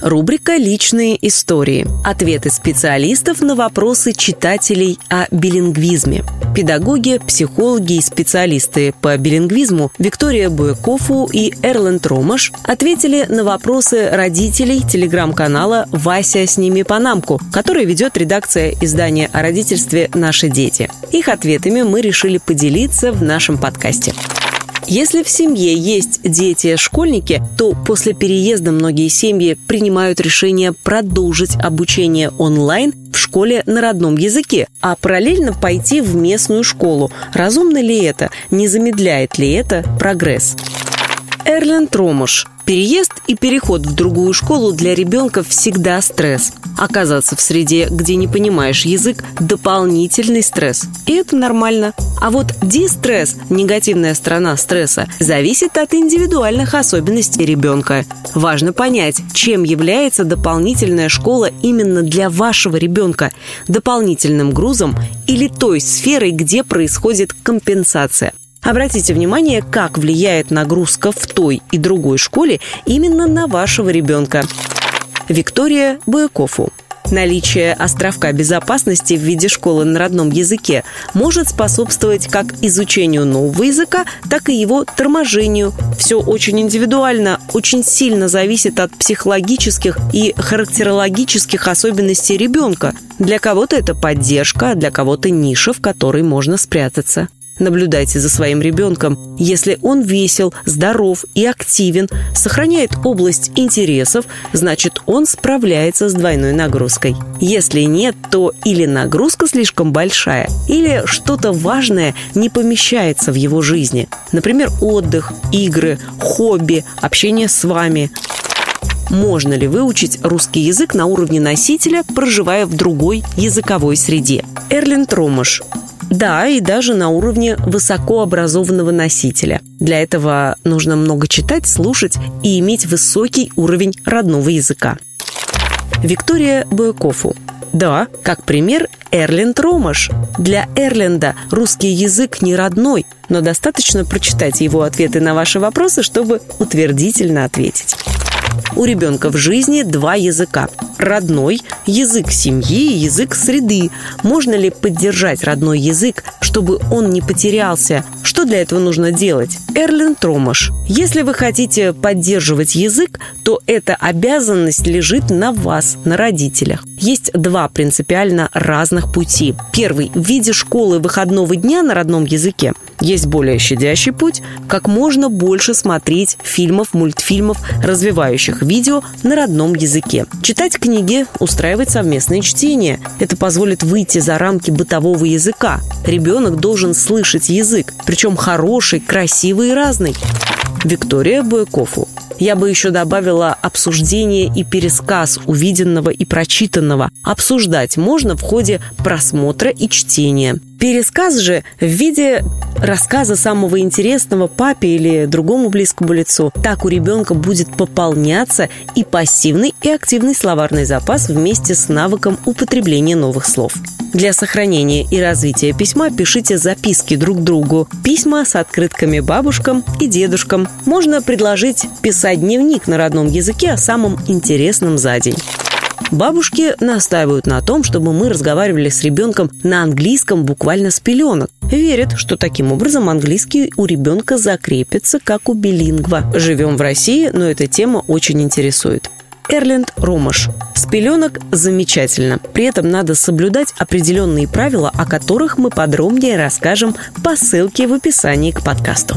Рубрика «Личные истории». Ответы специалистов на вопросы читателей о билингвизме. Педагоги, психологи и специалисты по билингвизму Виктория Буякофу и Эрленд Ромаш ответили на вопросы родителей телеграм-канала «Вася, сними панамку», который ведет редакция издания о родительстве «Наши дети». Их ответами мы решили поделиться в нашем подкасте. Если в семье есть дети-школьники, то после переезда многие семьи принимают решение продолжить обучение онлайн в школе на родном языке, а параллельно пойти в местную школу. Разумно ли это? Не замедляет ли это прогресс? Эрленд Ромаш. Переезд и переход в другую школу для ребенка всегда стресс. Оказаться в среде, где не понимаешь язык – дополнительный стресс. И это нормально. А вот дистресс – негативная сторона стресса – зависит от индивидуальных особенностей ребенка. Важно понять, чем является дополнительная школа именно для вашего ребенка – дополнительным грузом или той сферой, где происходит компенсация. Обратите внимание, как влияет нагрузка в той и другой школе именно на вашего ребенка. Виктория Буякофу. Наличие островка безопасности в виде школы на родном языке может способствовать как изучению нового языка, так и его торможению. Все очень индивидуально, очень сильно зависит от психологических и характерологических особенностей ребенка. Для кого-то это поддержка, а для кого-то ниша, в которой можно спрятаться. Наблюдайте за своим ребенком. Если он весел, здоров и активен, сохраняет область интересов, значит, он справляется с двойной нагрузкой. Если нет, то или нагрузка слишком большая, или что-то важное не помещается в его жизни. Например, отдых, игры, хобби, общение с вами. Можно ли выучить русский язык на уровне носителя, проживая в другой языковой среде? Эрленд Ромаш. Да, и даже на уровне высокообразованного носителя. Для этого нужно много читать, слушать и иметь высокий уровень родного языка. Виктория Буякофу. Да, как пример, Эрленд Ромаш. Для Эрленда русский язык не родной, но достаточно прочитать его ответы на ваши вопросы, чтобы утвердительно ответить. У ребенка в жизни два языка. Родной – язык семьи и язык среды. Можно ли поддержать родной язык, чтобы он не потерялся? Что для этого нужно делать? Эрленд Ромаш. Если вы хотите поддерживать язык, то эта обязанность лежит на вас, на родителях. Есть два принципиально разных пути. Первый – в виде школы выходного дня на родном языке. Есть более щадящий путь – как можно больше смотреть фильмов, мультфильмов, развивающих видео на родном языке. Читать книги, устраивать совместные чтения. Это позволит выйти за рамки бытового языка. Ребенок должен слышать язык, причем хороший, красивый и разный. Виктория Буякофу. Я бы еще добавила обсуждение и пересказ увиденного и прочитанного. Обсуждать можно в ходе просмотра и чтения. Пересказ же в виде рассказа самого интересного папе или другому близкому лицу. Так у ребенка будет пополняться и пассивный, и активный словарный запас вместе с навыком употребления новых слов. Для сохранения и развития письма пишите записки друг другу, письма с открытками бабушкам и дедушкам. Можно предложить писать дневник на родном языке о самом интересном за день. Бабушки настаивают на том, чтобы мы разговаривали с ребенком на английском буквально с пеленок. Верят, что таким образом английский у ребенка закрепится, как у билингва. Живем в России, но эта тема очень интересует. Эрленд Ромаш. С пеленок замечательно. При этом надо соблюдать определенные правила, о которых мы подробнее расскажем по ссылке в описании к подкасту.